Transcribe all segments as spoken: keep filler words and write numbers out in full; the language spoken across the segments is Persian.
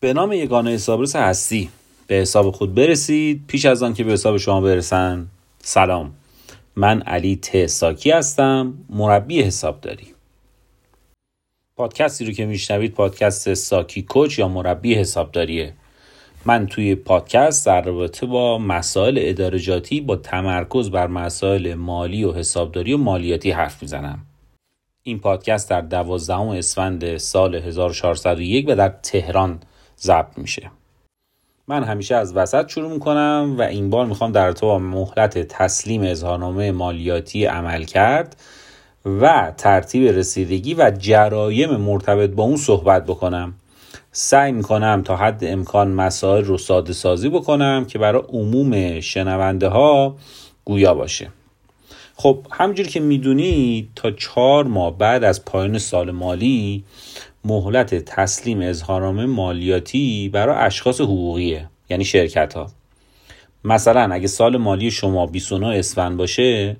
به نام یگانه حسابرس هستی به حساب خود برسید. پیش از آن که به حساب شما برسن، سلام، من علی تیساکی هستم، مربی حسابداری. پادکستی رو که میشنوید پادکست ساکی کوچ یا مربی حسابداریه. من توی پادکست در رابطه با مسائل ادارجاتی با تمرکز بر مسائل مالی و حسابداری و مالیاتی حرف میزنم. این پادکست در دوازدهم اسفند سال هزار و چهارصد و یک و در تهران ضبط میشه. من همیشه از وسط شروع میکنم و این بار میخوام در رابطه با مهلت تسلیم اظهارنامه مالیاتی عمل کرد و ترتیب رسیدگی و جرایم مرتبط با اون صحبت بکنم. سعی میکنم تا حد امکان مسائل رو ساده سازی بکنم که برای عموم شنونده ها گویا باشه. خب همجور که میدونید تا چهار ماه بعد از پایان سال مالی مهلت تسلیم اظهارنامه مالیاتی برای اشخاص حقوقیه، یعنی شرکت ها. مثلا اگه سال مالی شما بیست و نه اسفند باشه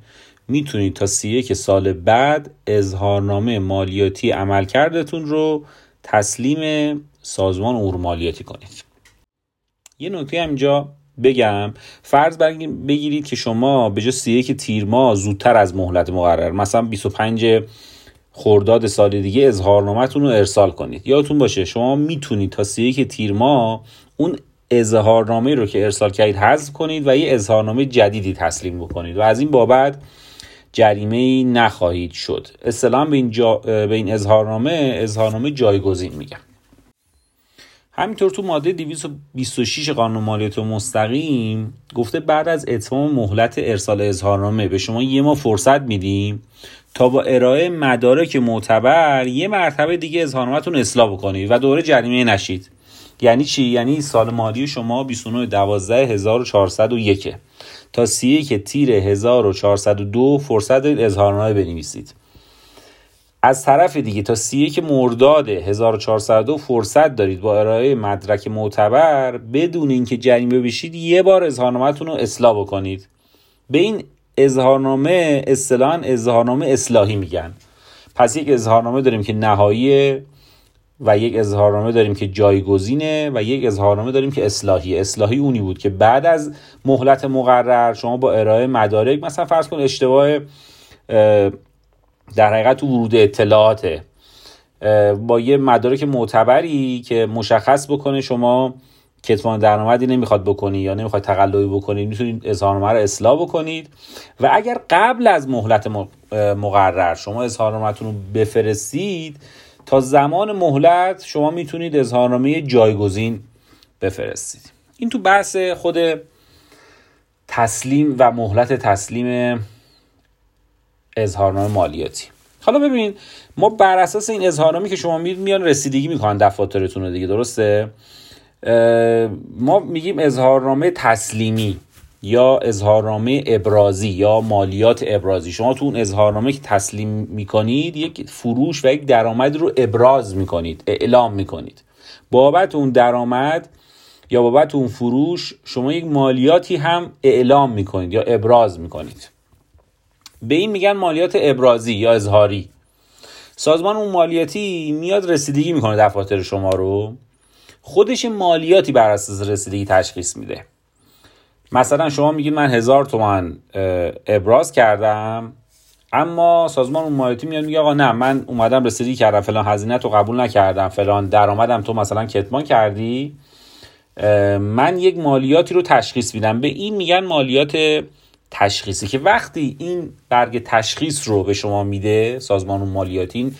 میتونید تا سی و یک سال بعد اظهارنامه مالیاتی عملکردتون رو تسلیم سازمان امور مالیاتی کنید. یه نکته همینجا بگم، فرض بگیرید که شما به جای سی و یک تیر ماه زودتر از مهلت مقرر، مثلا بیست و پنج خرداد سال دیگه اظهارنامه‌تون رو ارسال کنید. یادتون باشه شما میتونید تا سی و یک تیر ماه اون اظهارنامه رو که ارسال کردید حذف کنید و یه اظهارنامه جدیدی تسلیم بکنید و از این بابت جریمه‌ای نخواهید شد. اصطلاحاً به این جا... به این اظهارنامه اظهارنامه جایگزین میگن. همینطور تو ماده دویست و بیست و شش قانون مالیات مستقیم گفته بعد از اتمام مهلت ارسال اظهارنامه به شما یه ماه فرصت میدیم تا با ارائه مدارک معتبر یه مرتبه دیگه اظهارنامه‌تون اصلاح بکنید و دوباره جریمه نشید. یعنی چی؟ یعنی سال مالی شما بیست و نه دوازده هزار و چهارصد و یک تا سی و یک تیر هزار و چهارصد و دو فرصت دارید اظهارنامه بنویسید. از طرف دیگه تا سی و یک مرداد هزار و چهارصد و دو فرصت دارید با ارائه مدرک معتبر بدون اینکه جریمه بشید یه بار اظهارنامه‌تون رو اصلاح بکنید. به این اظهارنامه اصطلاحاً اظهارنامه اصلاحی میگن. پس یک اظهارنامه داریم که نهاییه و یک اظهارنامه داریم که جایگزینه و یک اظهارنامه داریم که اصلاحیه. اصلاحی اونی بود که بعد از مهلت مقرر شما با ارائه مدارک، مثلا فرض کن اشتباه در حقیقت ورود اطلاعاته، با یه مدارک معتبری که مشخص بکنه شما کتمان درآمدی نمیخواد بکنی یا نمیخواد تقلبی بکنی، میتونید اظهارنامه رو اصلاح بکنید. و اگر قبل از مهلت مقرر شما اظهارنامه‌تون رو بفرستید تا زمان مهلت شما میتونید اظهارنامه جایگزین بفرستید. این تو بحث خود تسلیم و مهلت تسلیم اظهارنامه مالیاتی. حالا ببین ما بر اساس این اظهارنامه که شما میدید میان رسیدگی میکنن دفاترتون رو دیگه، درسته؟ ما میگیم اظهارنامه تسلیمی یا اظهارنامه ابرازی یا مالیات ابرازی. شما تو اون اظهارنامه که تسلیم میکنید یک فروش و یک درآمد رو ابراز میکنید، اعلام میکنید. بابت اون درآمد یا بابت اون فروش شما یک مالیاتی هم اعلام میکنید یا ابراز میکنید. به این میگن مالیات ابرازی یا اظهاری. سازمان امور مالیاتی میاد رسیدگی میکنه دفاتر شما رو، خودش مالیاتی بر اساس رسیدگی تشخیص میده. مثلا شما میگید من هزار تومان ابراز کردم، اما سازمان امور مالیاتی میاد میگه آقا نه، من اومدم رسیدگی کردم، فلان هزینه تو قبول نکردم، فلان درآمدم تو مثلا کتمان کردی، من یک مالیاتی رو تشخیص میدم. به این میگن مالیات تشخیصی که وقتی این برگ تشخیص رو به شما میده سازمان امور مالیاتی،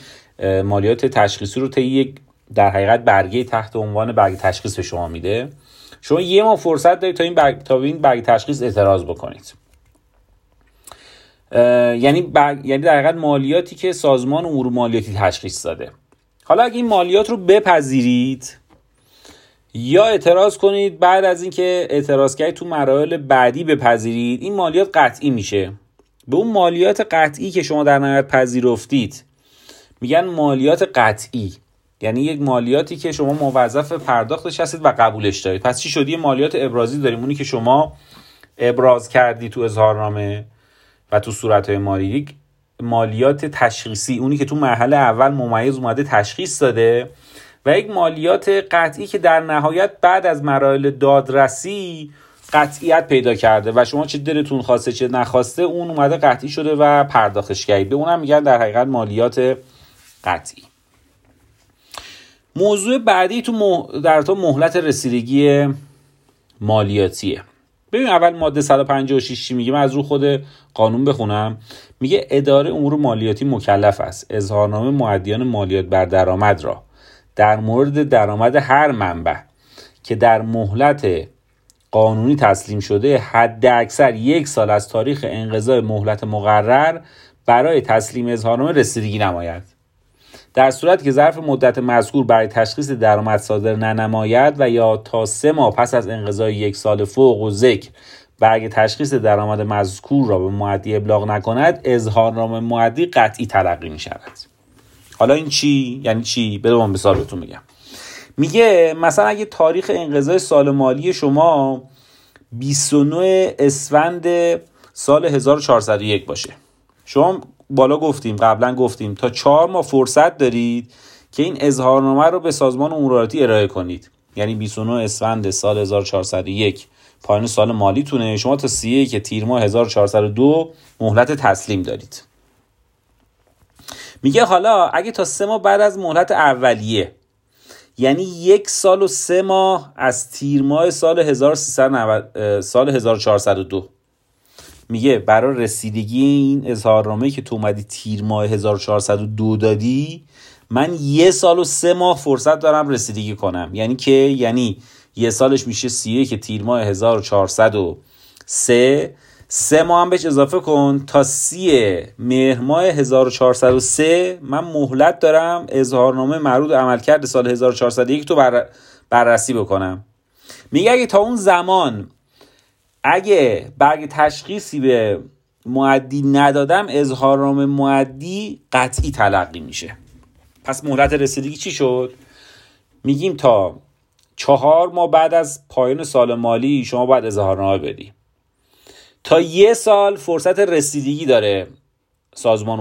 مالیات تشخیصی رو طی یک در حقیقت برگه تحت عنوان برگ تشخیص به شما میده، شما یه ماه فرصت دارید تا این برگ تا این برگ تشخیص اعتراض بکنید. یعنی برگ... یعنی در حقیقت مالیاتی که سازمان امور مالیاتی تشخیص داده. حالا اگه این مالیات رو بپذیرید یا اعتراض کنید، بعد از اینکه اعتراض کردید تو مراحل بعدی بپذیرید، این مالیات قطعی میشه. به اون مالیات قطعی که شما در نهایت پذیرفتید میگن مالیات قطعی، یعنی یک مالیاتی که شما موظف پرداختش هستید و قبولش دارید. پس چی شد؟ یه مالیات ابرازی داریم، اونی که شما ابراز کردی تو اظهارنامه و تو صورت‌های مالی. یک مالیات تشخیصی، اونی که تو مرحله اول ممیز اومده تشخیص داده و یک مالیات قطعی که در نهایت بعد از مراحل دادرسی قطعیت پیدا کرده و شما چه دلتون خواسته چه نخواسته اون اومده قطعی شده و پرداختش کردید. به اونم میگن در حقیقت مالیات قطعی. موضوع بعدی تو مح... در تو مهلت رسیدگی مالیاتیه. ببین اول ماده صد و پنجاه و شش میگه، من از رو خود قانون بخونم، میگه اداره امور مالیاتی مکلف است اظهارنامه مودیان مالیات بر درآمد را در مورد درآمد هر منبع که در مهلت قانونی تسلیم شده حد اکثر یک سال از تاریخ انقضای مهلت مقرر برای تسلیم اظهارنامه رسیدگی نماید. در صورت که ظرف مدت مذکور برای تشخیص درآمد صادر ننماید و یا تا سه ماه پس از انقضای یک سال فوق و ذکر برای تشخیص درآمد مذکور را به مودی ابلاغ نکند، اظهارنامه مودی قطعی تلقی می شود. حالا این چی؟ یعنی چی؟ بدون مثال بهتون میگم. میگه مثلا اگه تاریخ انقضای سال مالی شما بیست و نه اسفند سال هزار و چهارصد و یک باشه، شما بالا گفتیم قبلا گفتیم تا چهار ماه فرصت دارید که این اظهارنامه رو به سازمان امور مالیاتی ارائه کنید. یعنی بیست و نه اسفند سال هزار و چهارصد و یک پایان سال مالیتونه، شما تا سی و یک تیر ماه هزار و چهارصد و دو مهلت تسلیم دارید. میگه حالا اگه تا سه ماه بعد از مهلت اولیه، یعنی یک سال و سه ماه از تیر ماه سال هزار و سیصد و نود سال هزار و چهارصد و دو، میگه برای رسیدگی این اظهارنامه که تو اومدی تیر ماه هزار و چهارصد و دو دادی، من یه سال و سه ماه فرصت دارم رسیدگی کنم. یعنی که یعنی یه سالش میشه سیه که تیر ماه هزار و چهارصد و سه، سه ماه هم بهش اضافه کن، تا سیه مهر ماه هزار و چهارصد و سه من مهلت دارم اظهارنامه معرود عملکرد سال هزار و چهارصد و یک تو بر... بررسی بکنم. میگه اگه تا اون زمان اگه برگ تشخیصی به مودی ندادم، اظهارنامه مودی قطعی تلقی میشه. پس مهلت رسیدگی چی شد؟ میگیم تا چهار ماه بعد از پایان سال مالی شما باید اظهارنامه بدی. تا یه سال فرصت رسیدگی داره سازمان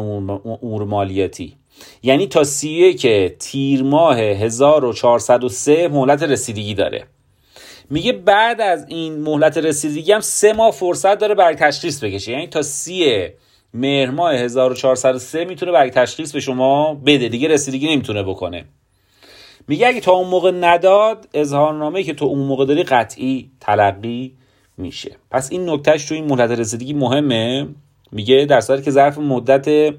امور مالیاتی، یعنی تا سیه که تیر ماه هزار و چهارصد و سه مهلت رسیدگی داره. میگه بعد از این مهلت رسیدگی هم سه ماه فرصت داره برای تشخیص بکشه، یعنی تا سی مهر ماه هزار و چهارصد و سه میتونه برای تشخیص به شما بده، دیگه رسیدگی نمیتونه بکنه. میگه اگه تا اون موقع نداد، اظهارنامه که تو اون موقع داری قطعی تلقی میشه. پس این نکتهش تو این مهلت رسیدگی مهمه. میگه در صورتی که ظرف مدت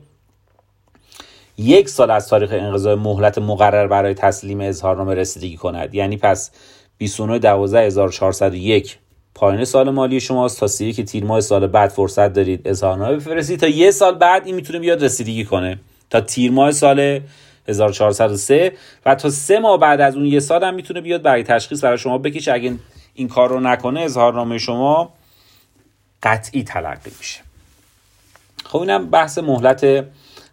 یک سال از تاریخ انقضای مهلت مقرر برای تسلیم اظهارنامه رسیدگی کند، یعنی پس بیست و نه دوازده هزار و چهارصد و یک پایان سال مالی شماست، تا سی که تیر ماه سال بعد فرصت دارید اظهارنامه بفرستید، تا یه سال بعد این میتونه بیاد رسیدگی کنه، تا تیر ماه سال هزار و چهارصد و سه، و تا سه ماه بعد از اون یه سال هم میتونه بیاد برای تشخیص برای شما بکشه. اگه این کار رو نکنه، اظهارنامه شما قطعی تلقی میشه. خب اینم بحث مهلت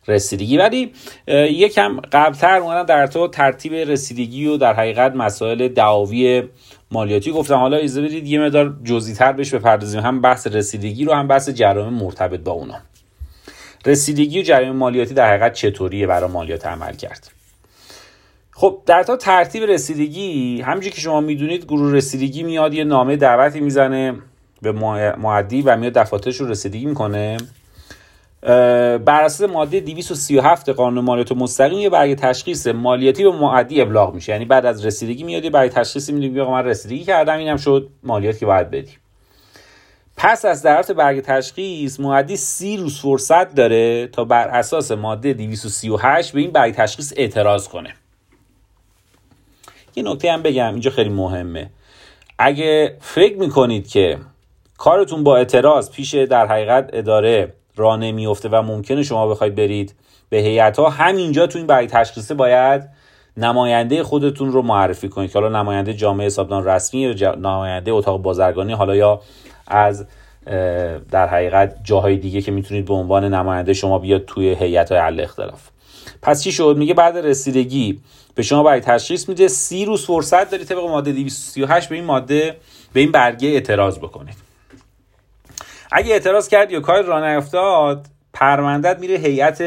رسیدگی. ولی یکم قبلتر اومدم در تو ترتیب رسیدگی و در حقیقت مسائل دعاوی مالیاتی گفتم، حالا اجازه بدید یه مقدار جزئی‌تر بهش بپردازیم، هم بحث رسیدگی رو هم بحث جرایم مرتبط با اونا. رسیدگی و جرایم مالیاتی در حقیقت چطوریه برای مالیات عمل کرد؟ خب در تا ترتیب رسیدگی، همونجوری که شما میدونید گروه رسیدگی میاد یه نامه دعوتی میزنه به مودی و میاد دفاترش رو رسیدگی میکنه. بر اساس ماده دویست و سی و هفت قانون مالیات مستقیم یه برگ تشخیص مالیاتی به مودی ابلاغ میشه، یعنی بعد از رسیدگی میاد یه برگ تشخیصی میدیم که آقا من رسیدگی کردم، اینم شد مالیاتی که باید بدی. پس از دریافت برگ تشخیص، مودی سی روز فرصت داره تا بر اساس ماده دویست و سی و هشت به این برگ تشخیص اعتراض کنه. یه نکته هم بگم اینجا خیلی مهمه، اگه فکر میکنید که کارتون با اعتراض پیش در حقیقت اداره راه نمیفته و ممکنه شما بخواید برید به هیئت‌ها، همینجا تو این برای تشخیص باید نماینده خودتون رو معرفی کنید، که حالا نماینده جامعه حسابداران رسمی یا نماینده اتاق بازرگانی، حالا یا از در حقیقت جاهای دیگه که میتونید به عنوان نماینده شما بیاد توی هیئت‌های علیه اختلاف. پس چی شد؟ میگه بعد رسیدگی به شما برای تشخیص میده، سی روز فرصت دارید طبق ماده دویست و سی و هشت به این ماده به این برگه اعتراض بکنید. اگه اعتراض کردی یا کاری راه نیفتاد، پرونده‌ت میره هیئت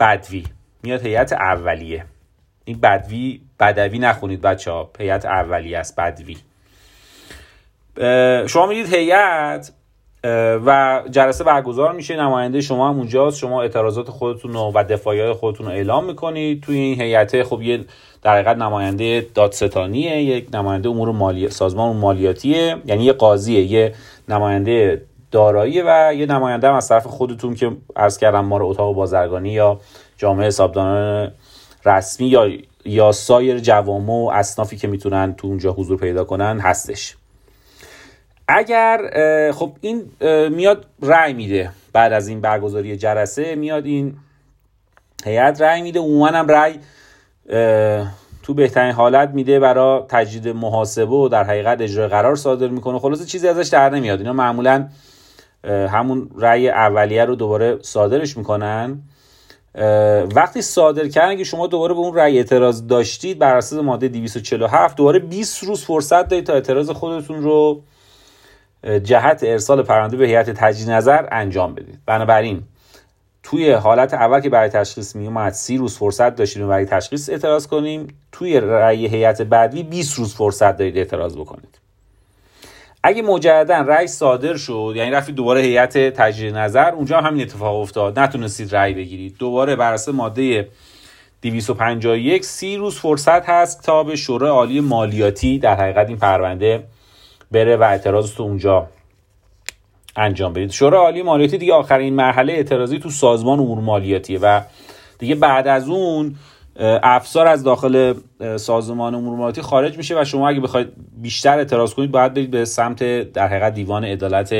بدوی، میاد هیئت اولیه. این بدوی بدوی نخونید بچه‌ها، هیئت اولیه است، بدوی. شما میدید هیئت و جلسه برگزار میشه، نماینده شما هم اونجاست، شما اعتراضات خودتون و دفاعیات خودتون رو اعلام میکنید. توی این هیئت خب یه در حقیقت نماینده دادستانیه، یک نماینده امور مالی سازمان مالیاتیه، یعنی یه قاضیه، یه نماینده دارایی و یه نماینده هم از طرف خودتون که عرض کردم ما رو اتاق بازرگانی یا جامعه حسابداران رسمی یا یا سایر جوامع و اصنافی که میتونن تو اونجا حضور پیدا کنن هستش. اگر خب این میاد رأی میده، بعد از این برگزاری جلسه میاد این هیئت رأی میده، عموما هم رأی تو بهترین حالت میده برای تجدید محاسبه و در حقیقت اجرای قرار صادر میکنه. خلاصه چیزی ازش در نمیاد، اینا معمولا همون رأی اولیه رو دوباره صادرش میکنن. وقتی صادر کردن که شما دوباره به اون رأی اعتراض داشتید، بر اساس ماده دویست و چهل و هفت دوباره بیست روز فرصت دارید تا اعتراض خودتون رو جهت ارسال پرونده به هیئت تجدیدنظر انجام بدید. بنابراین توی حالت اول که برای تشخیص میومد سی روز فرصت داشتیم برای تشخیص اعتراض کنیم، توی رأی هیئت بدوی بیست روز فرصت دارید اعتراض بکنید. اگه مجدداً رأی صادر شد، یعنی رفتید دوباره هیئت تجدیدنظر، اونجا هم همین اتفاق افتاد، نتونستید رأی بگیرید، دوباره بر اساس ماده دویست و پنجاه و یک سی روز فرصت هست تا به شورای عالی مالیاتی در حقیقت این پرونده بره و اعتراض تو اونجا انجام بدید. شورای عالی مالیاتی دیگه آخرین مرحله اعتراضی تو سازمان امور مالیاتیه و دیگه بعد از اون افسار از داخل سازمان امور مالیاتی خارج میشه و شما اگه بخواید بیشتر اعتراض کنید باید برید به سمت در حقیقت دیوان عدالت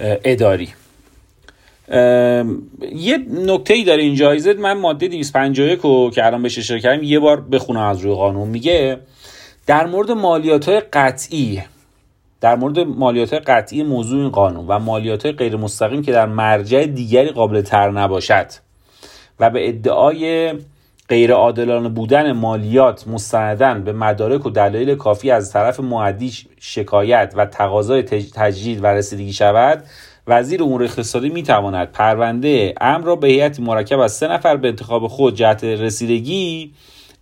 اداری. یه نکته‌ای داره اینجا ایزد، من ماده دویست و پنجاه و یک رو که الان بهش اشاره کردم یه بار بخونم از روی قانون. میگه در مورد مالیات‌های قطعی در مورد مالیات‌های قطعی موضوع این قانون و مالیات‌های غیر مستقیم که در مرجع دیگری قابل تر نباشد و به ادعای غیر عادلانه بودن مالیات مستنداً به مدارک و دلایل کافی از طرف مؤدی شکایت و تقاضای تجدید و رسیدگی شود، وزیر امور اقتصادی می‌تواند پرونده امر را به هیئت مرکب از سه نفر به انتخاب خود جهت رسیدگی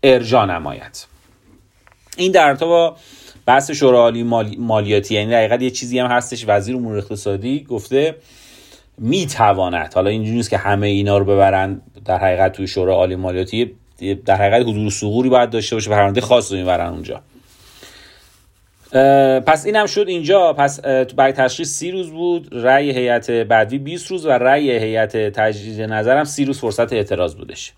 ارجاع نماید. این در ارتباط با بحث شورای عالی مالیاتی، یعنی در حقیقت یه چیزی هم هستش، وزیر امور اقتصادی گفته میتواند، حالا اینجوری نیست که همه اینا رو ببرن در حقیقت توی شورای عالی مالیاتی، در حقیقت حضور و ظهوری باید داشته باشه، پرونده خاص رو میبرن اونجا. پس اینم شد اینجا، پس برای تشخیص سی روز بود، رأی هیئت بدوی بیست روز و رأی هیئت تجدیدنظر هم سی روز فرصت اعتراض بودش.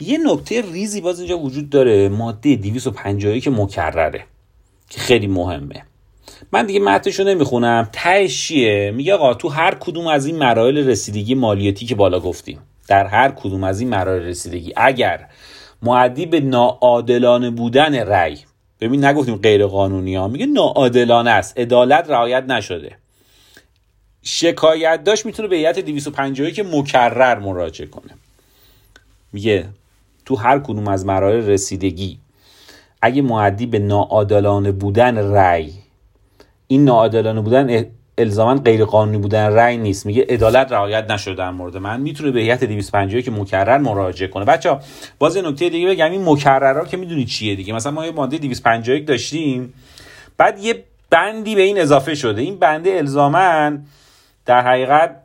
یه نکته ریزی باز اینجا وجود داره، ماده دویست و پنجاه و یک که مکرره که خیلی مهمه. من دیگه متنشو نمیخونم، تهش چیه؟ میگه آقا تو هر کدوم از این مراحل رسیدگی مالیاتی که بالا گفتیم، در هر کدوم از این مراحل رسیدگی اگر مؤدی به ناعادلانه بودن رأی، ببین نگفتیم غیر قانونی ها، میگه ناعادلانه است، عدالت رعایت نشده، شکایت داشت میتونه به هیئت دویست و پنجاه و یک مکرر مراجعه کنه. میگه تو هر کدوم از مراحل رسیدگی اگه مؤدی به ناعادلانه بودن رأی، این ناعادلانه بودن الزاما غیر قانونی بودن رأی نیست، میگه عدالت رعایت نشده در مورد من، میتونه به هیئت دویست و پنجاه و یک که مکرر مراجعه کنه. بچه‌ها باز یه نکته دیگه بگم، این مکررها که میدونید چیه دیگه، مثلا ما یه ماده دویست و پنجاه و یک داشتیم، بعد یه بندی به این اضافه شده، این بنده الزاما در حقیقت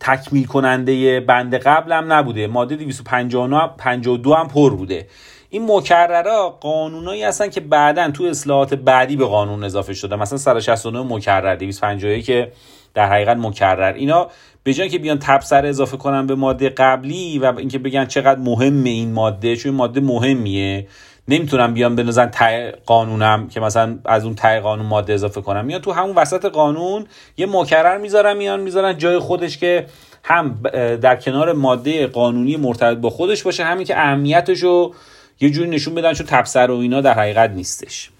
تکمیل کننده بند قبل هم نبوده، ماده دویست و پنجاه و دو هم پر بوده. این مکررها قانونایی هستن که بعدن تو اصلاحات بعدی به قانون اضافه شده، مثلا صد و شصت و نه مکرر، دویست و پنجاه و یک که در حقیقت مکرر، اینا به جای که بیان تبصر اضافه کنن به ماده قبلی و اینکه بگن چقدر مهمه این ماده، چون این ماده مهمیه، نمیتونن بیان بنازن ته قانونم که مثلا از اون ته قانون ماده اضافه کنم، میان تو همون وسط قانون یه مکرر میذارن، میان میذارن جای خودش که هم در کنار ماده قانونی مرتبط با خودش باشه، همین که اهمیتشو یه جوری نشون بدن، چون تبصره و اینا در حقیقت نیستش.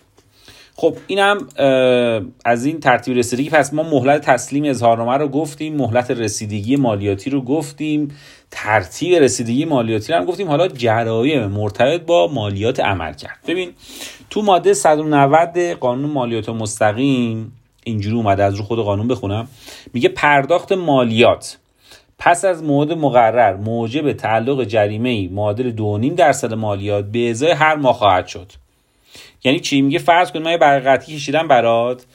خب اینم از این ترتیب رسیدگی. پس ما مهلت تسلیم اظهارنامه رو گفتیم، مهلت رسیدگی مالیاتی رو گفتیم، ترتیب رسیدگی مالیاتی رو هم گفتیم، حالا جرایم مرتبط با مالیات عمل کرد. ببین تو ماده صد و نود قانون مالیات مستقیم اینجوری اومده، از رو خود قانون بخونم، میگه پرداخت مالیات پس از موعد مقرر موجب تعلق جریمه‌ای معادل دو و نیم درصد مالیات به ازای هر ماه خواهد شد. یعنی چی؟ میگه فرض کن من یه برگه قطعی کشیدم برات،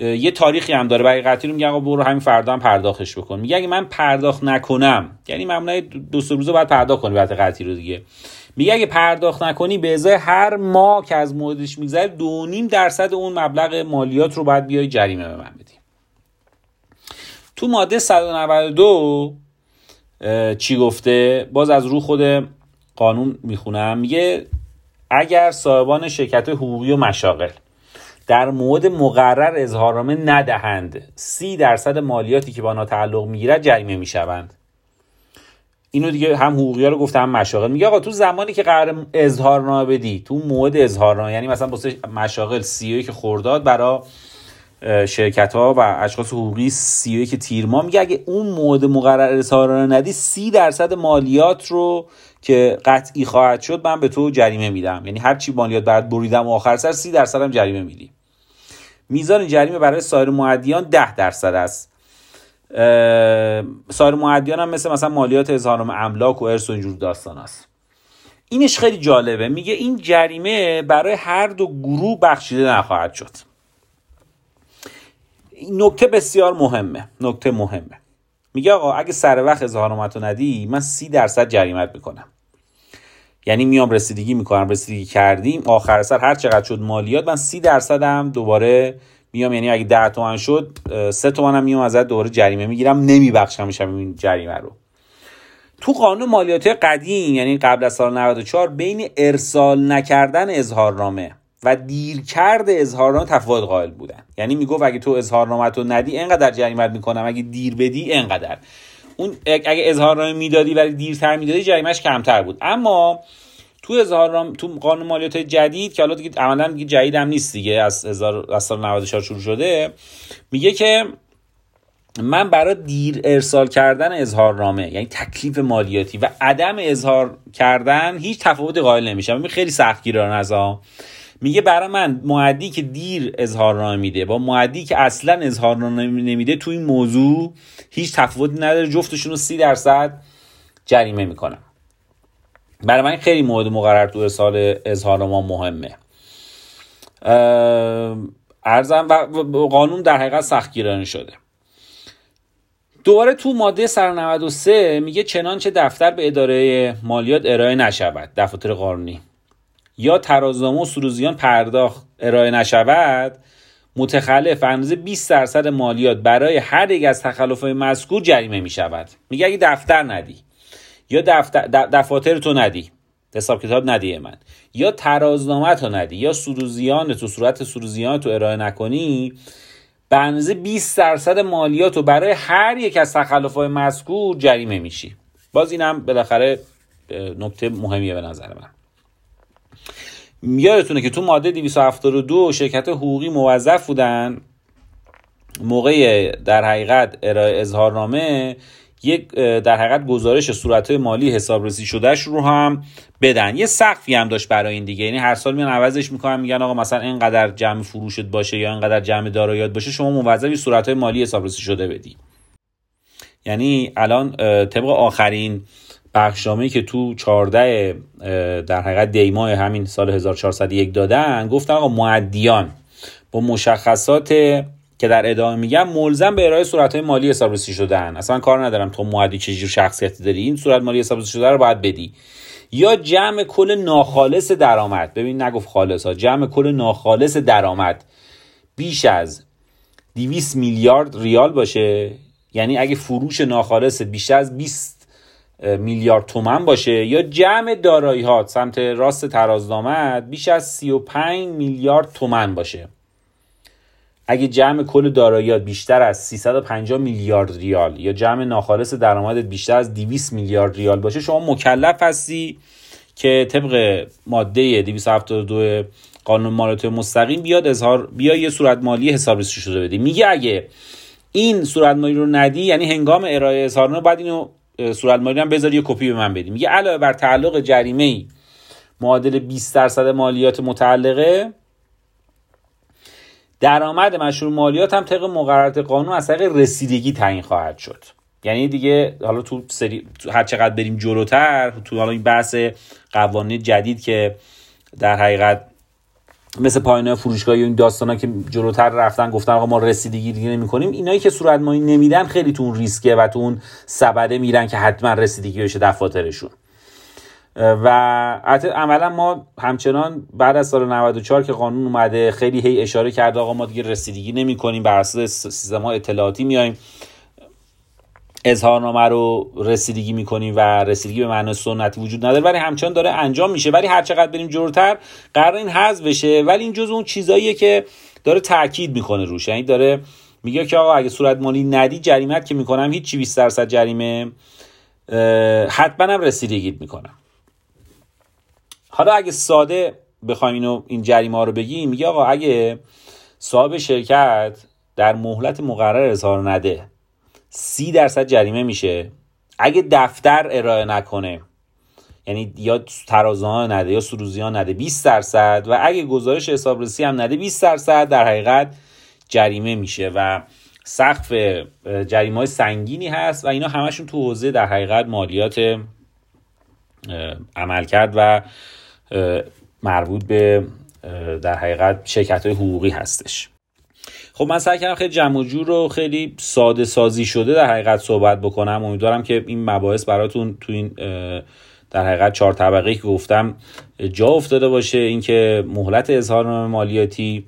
یه تاریخی هم داره، برگه قطعی رو میگه آقا برو همین فردا هم پرداختش بکن. میگه اگه من پرداخت نکنم، یعنی معمولا دو سه روزه بعد پرداخت کنی برگه قطعی رو دیگه، میگه اگه پرداخت نکنی به ازای هر ماه که از موعدش میگذره دو و نیم درصد اون مبلغ مالیات رو باید بیای جریمه به من بدی. تو ماده صد و نود و دو چی گفته؟ باز از رو خود قانون میخونم. میگه اگر صاحبان شرکت حقوقی و مشاغل در موعد مقرر اظهارنامه ندهند، سی درصد مالیاتی که به آنها تعلق میگیرد جریمه میشوند. اینو دیگه هم حقوقی‌ها رو گفتم هم مشاغل. میگه آقا تو زمانی که قرار اظهارنامه بدی، تو موعد اظهارنامه، یعنی مثلا واسه مشاغل سی و یک خرداد، برای شرکت ها و اشخاص حقوقی سی و یک تیر ماه، میگه اگه اون موعد مقرر اظهارنامه ندی، سی درصد مالیات رو که قطعی خواهد شد من به تو جریمه میدم. یعنی هر چی مالیات برات بریدم و آخر سر سی درصد هم جریمه میدی. میزان جریمه برای سایر مودیان ده درصد است. سایر مودیان هم مثل مثلا مالیات اظهارنامه املاک و ارث و اینجور داستان است. اینش خیلی جالبه. میگه این جریمه برای هر دو گروه بخشیده نخواهد شد. نکته بسیار مهمه، نکته مهمه. میگه آقا اگه سر وقت اظهارنامه‌تو ندی، من سی درصد جریمت میکنم. یعنی میام رسیدگی میکنم، رسیدگی کردیم، آخر سر هر چقدر شد مالیات، من سی درصد هم دوباره میام، یعنی اگه ده تومن شد، سه تومن هم میام ازت دوباره جریمه میگیرم، نمیبخشمشم این جریمه رو. تو قانون مالیاتی قدیم، یعنی قبل از سال نود و چهار، بین ارسال نکردن اظهارنامه و دیرکرد اظهارنامه تفاوت قائل بودن. یعنی میگفت اگه تو اظهارنامه‌تو ندی انقدر جریمه میکنم، اگه دیر بدی انقدر. اون اگه اظهارنامه میدادی ولی دیرتر میدادی جریمهش کمتر بود. اما تو اظهارنامه، تو قانون مالیات جدید که حالا دیگه عملاً دیگه جدید هم نیست دیگه، از از سال نود و چهار شروع شده، میگه که من برای دیر ارسال کردن اظهارنامه، یعنی تکلیف مالیاتی، و عدم اظهار کردن هیچ تفاوتی قائل نمیشم. خیلی سختگیرانه از آن. میگه برای من مودی که دیر اظهارنامه میده با مودی که اصلا اظهارنامه نمیده تو این موضوع هیچ تفاوتی نداره، جفتشون رو سی درصد جریمه میکنم. برای من خیلی موعد مقرر تو ارسال اظهارنامه مهمه. ارزم و قانون در حقیقت سختگیرانه شده. دوباره تو ماده صد و نود و سه میگه چنانچه دفتر به اداره مالیات ارائه نشود، دفاتر قانونی یا ترازنامه و سروزیان پرداخت ارائه نشود، متخلف اندازه بیست درصد مالیات برای هر یک از تخلف‌های مذکور جریمه می شود. میگه اگه دفتر ندی، یا دفتر دفاتر تو ندی، حساب کتاب ندی من، یا ترازنامه تو ندی، یا سروزیان تو صورت سروزیان تو ارائه نکنی، به اندازه بیست درصد مالیات رو برای هر یک از تخلف‌های مذکور جریمه میشی. باز اینم بالاخره نکته مهمیه به نظر من. یادتونه که تو ماده دویست و هفتاد و دو شرکت حقوقی موظف بودن موقع در حقیقت ارائه اظهارنامه یک در حقیقت گزارش صورت‌های مالی حسابرسی شدهش رو هم بدن. یه سقفی هم داشت برای این دیگه، یعنی هر سال میان عوضش میکنن، میگن آقا مثلا اینقدر جمع فروشت باشه یا اینقدر جمع داراییات باشه، شما موظفی صورت‌های مالی حسابرسی شده بدی. یعنی الان طبق آخرین بخشنامه‌ای که تو چهارده در حقیقت دیماه همین سال هزار و چهارصد و یک دادن، گفتن آقا مودیان با مشخصات که در ادامه میگم ملزم به ارائه صورت‌های مالی حسابرسی شده‌اند. اصلا کار ندارم تو مودی چه جور شخصیتی داری، این صورت مالی حسابرسی شده رو باید بدی. یا جمع کل ناخالص درآمد، ببین نگفت خالص ها، جمع کل ناخالص درآمد بیش از دویست میلیارد ریال باشه، یعنی اگه فروش ناخالص بیشتر از بیست میلیارد تومان باشه، یا جمع دارایی‌ها سمت راست ترازنامه بیش از سی و پنج میلیارد تومان باشه، اگه جمع کل داراییات بیشتر از سیصد و پنجاه میلیارد ریال یا جمع ناخالص درآمدت بیشتر از دویست میلیارد ریال باشه، شما مکلف هستی که طبق ماده دویست و هفتاد و دو قانون مالیاتی مستقیم بیاد اظهار بیا یه صورت مالی حسابرسی شده بدی. میگه اگه این صورت مالی رو ندی، یعنی هنگام ارائه اظهارنامه بعد اینو صورت مالی هم بذاری یه کپی به من بدی. میگه علاوه بر تعلق جریمه‌ای معادل بیست درصد مالیات متعلقه، درآمد مشمول مالیات هم طبق مقررات قانون از طریق رسیدگی تعیین خواهد شد. یعنی دیگه حالا تو سری هر چقدر بریم جلوتر تو حالا این بحث قوانین جدید که در حقیقت مثل پایانه فروشگاهی و این داستانا که جلوتر رفتن گفتن آقا ما رسیدگی دیگه نمی‌کنیم، اینایی که صورت مالی نمیدن خیلی تو اون ریسکه و تو اون سبده میرن که حتما رسیدگی بشه دفاترشون. و عملا ما همچنان بعد از سال نود و چهار که قانون اومده خیلی هی اشاره کرده آقا ما دیگه رسیدگی نمی‌کنیم، بر اساس سیستم‌های اطلاعاتی میایم اظهارنامه رو رسیدگی میکنیم و رسیدگی به معنای سنتی وجود نداره، ولی همچنان داره انجام میشه. ولی هر چقدر بریم جلوتر قرار این حذف بشه، ولی این جزء اون چیزاییه که داره تاکید میکنه روش، یعنی داره میگه که آقا اگه صورت مالی ندی جریمت که میکنم هیچ چی بیست درصد جریمه، حتما هم رسیدگی میکنم. حالا اگه ساده بخوایم اینو این جریمه ها رو بگیم، میگه آقا اگه صاحب شرکت در مهلت مقرر اظهار نده سی درصد جریمه میشه، اگه دفتر ارائه نکنه یعنی یا ترازوها نده یا سروزی‌ها نده بیست درصد، و اگه گزارش حسابرسی هم نده بیست درصد در حقیقت جریمه میشه. و سقف جریمه‌های سنگینی هست و اینا همشون تو حوزه در حقیقت مالیات عملکرد و مربوط به در حقیقت شرکت‌های حقوقی هستش. خب من سعی کردم خیلی جمع و جور رو خیلی ساده سازی شده در حقیقت صحبت بکنم. امیدوارم که این مباحث براتون تو این در حقیقت چهار طبقه که گفتم جا افتاده باشه، اینکه مهلت اظهارنامه مالیاتی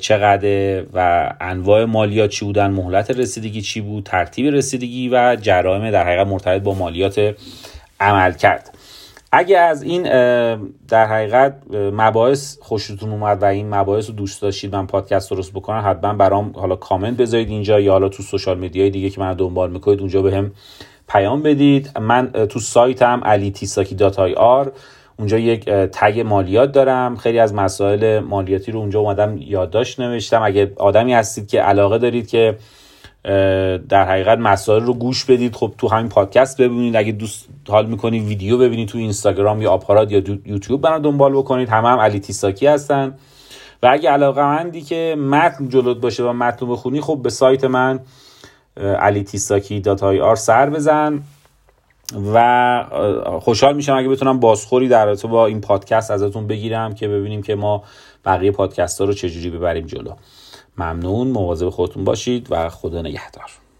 چقدره و انواع مالیات چی بودن، مهلت رسیدگی چی بود، ترتیب رسیدگی و جرایم در حقیقت مرتبط با مالیات عملکرد. اگه از این در حقیقت مباحث خوشتون اومد و این مباحث رو دوست داشتید من پادکست درست بکنم، حتما برام حالا کامنت بذارید اینجا یا حالا تو سوشال میدیای دیگه که منو دنبال میکنید اونجا بهم پیام بدید. من تو سایتم علی تیساکی دات آی آر اونجا یک تگ مالیات دارم، خیلی از مسائل مالیاتی رو اونجا اومدم یادداشت نوشتم. اگه آدمی هستید که علاقه دارید که در حقیقت مسائل رو گوش بدید، خب تو همین پادکست ببینید، اگه دوست حال میکنید ویدیو ببینید تو اینستاگرام یا آپارات یا یوتیوب برام دنبال بکنید، همه هم علی تیساکی هستن. و اگه علاقه‌مندی که متن جلوت باشه و متن رو بخونی، خب به سایت من علی تیساکی دات آی آر سر بزن و خوشحال میشم اگه بتونم بازخوری در رابطه با این پادکست ازتون بگیرم که ببینیم که ما بقیه پادکست‌ها رو چجوری ببریم جلو. ممنون، مواظب خودتون باشید و خدا نگهدار.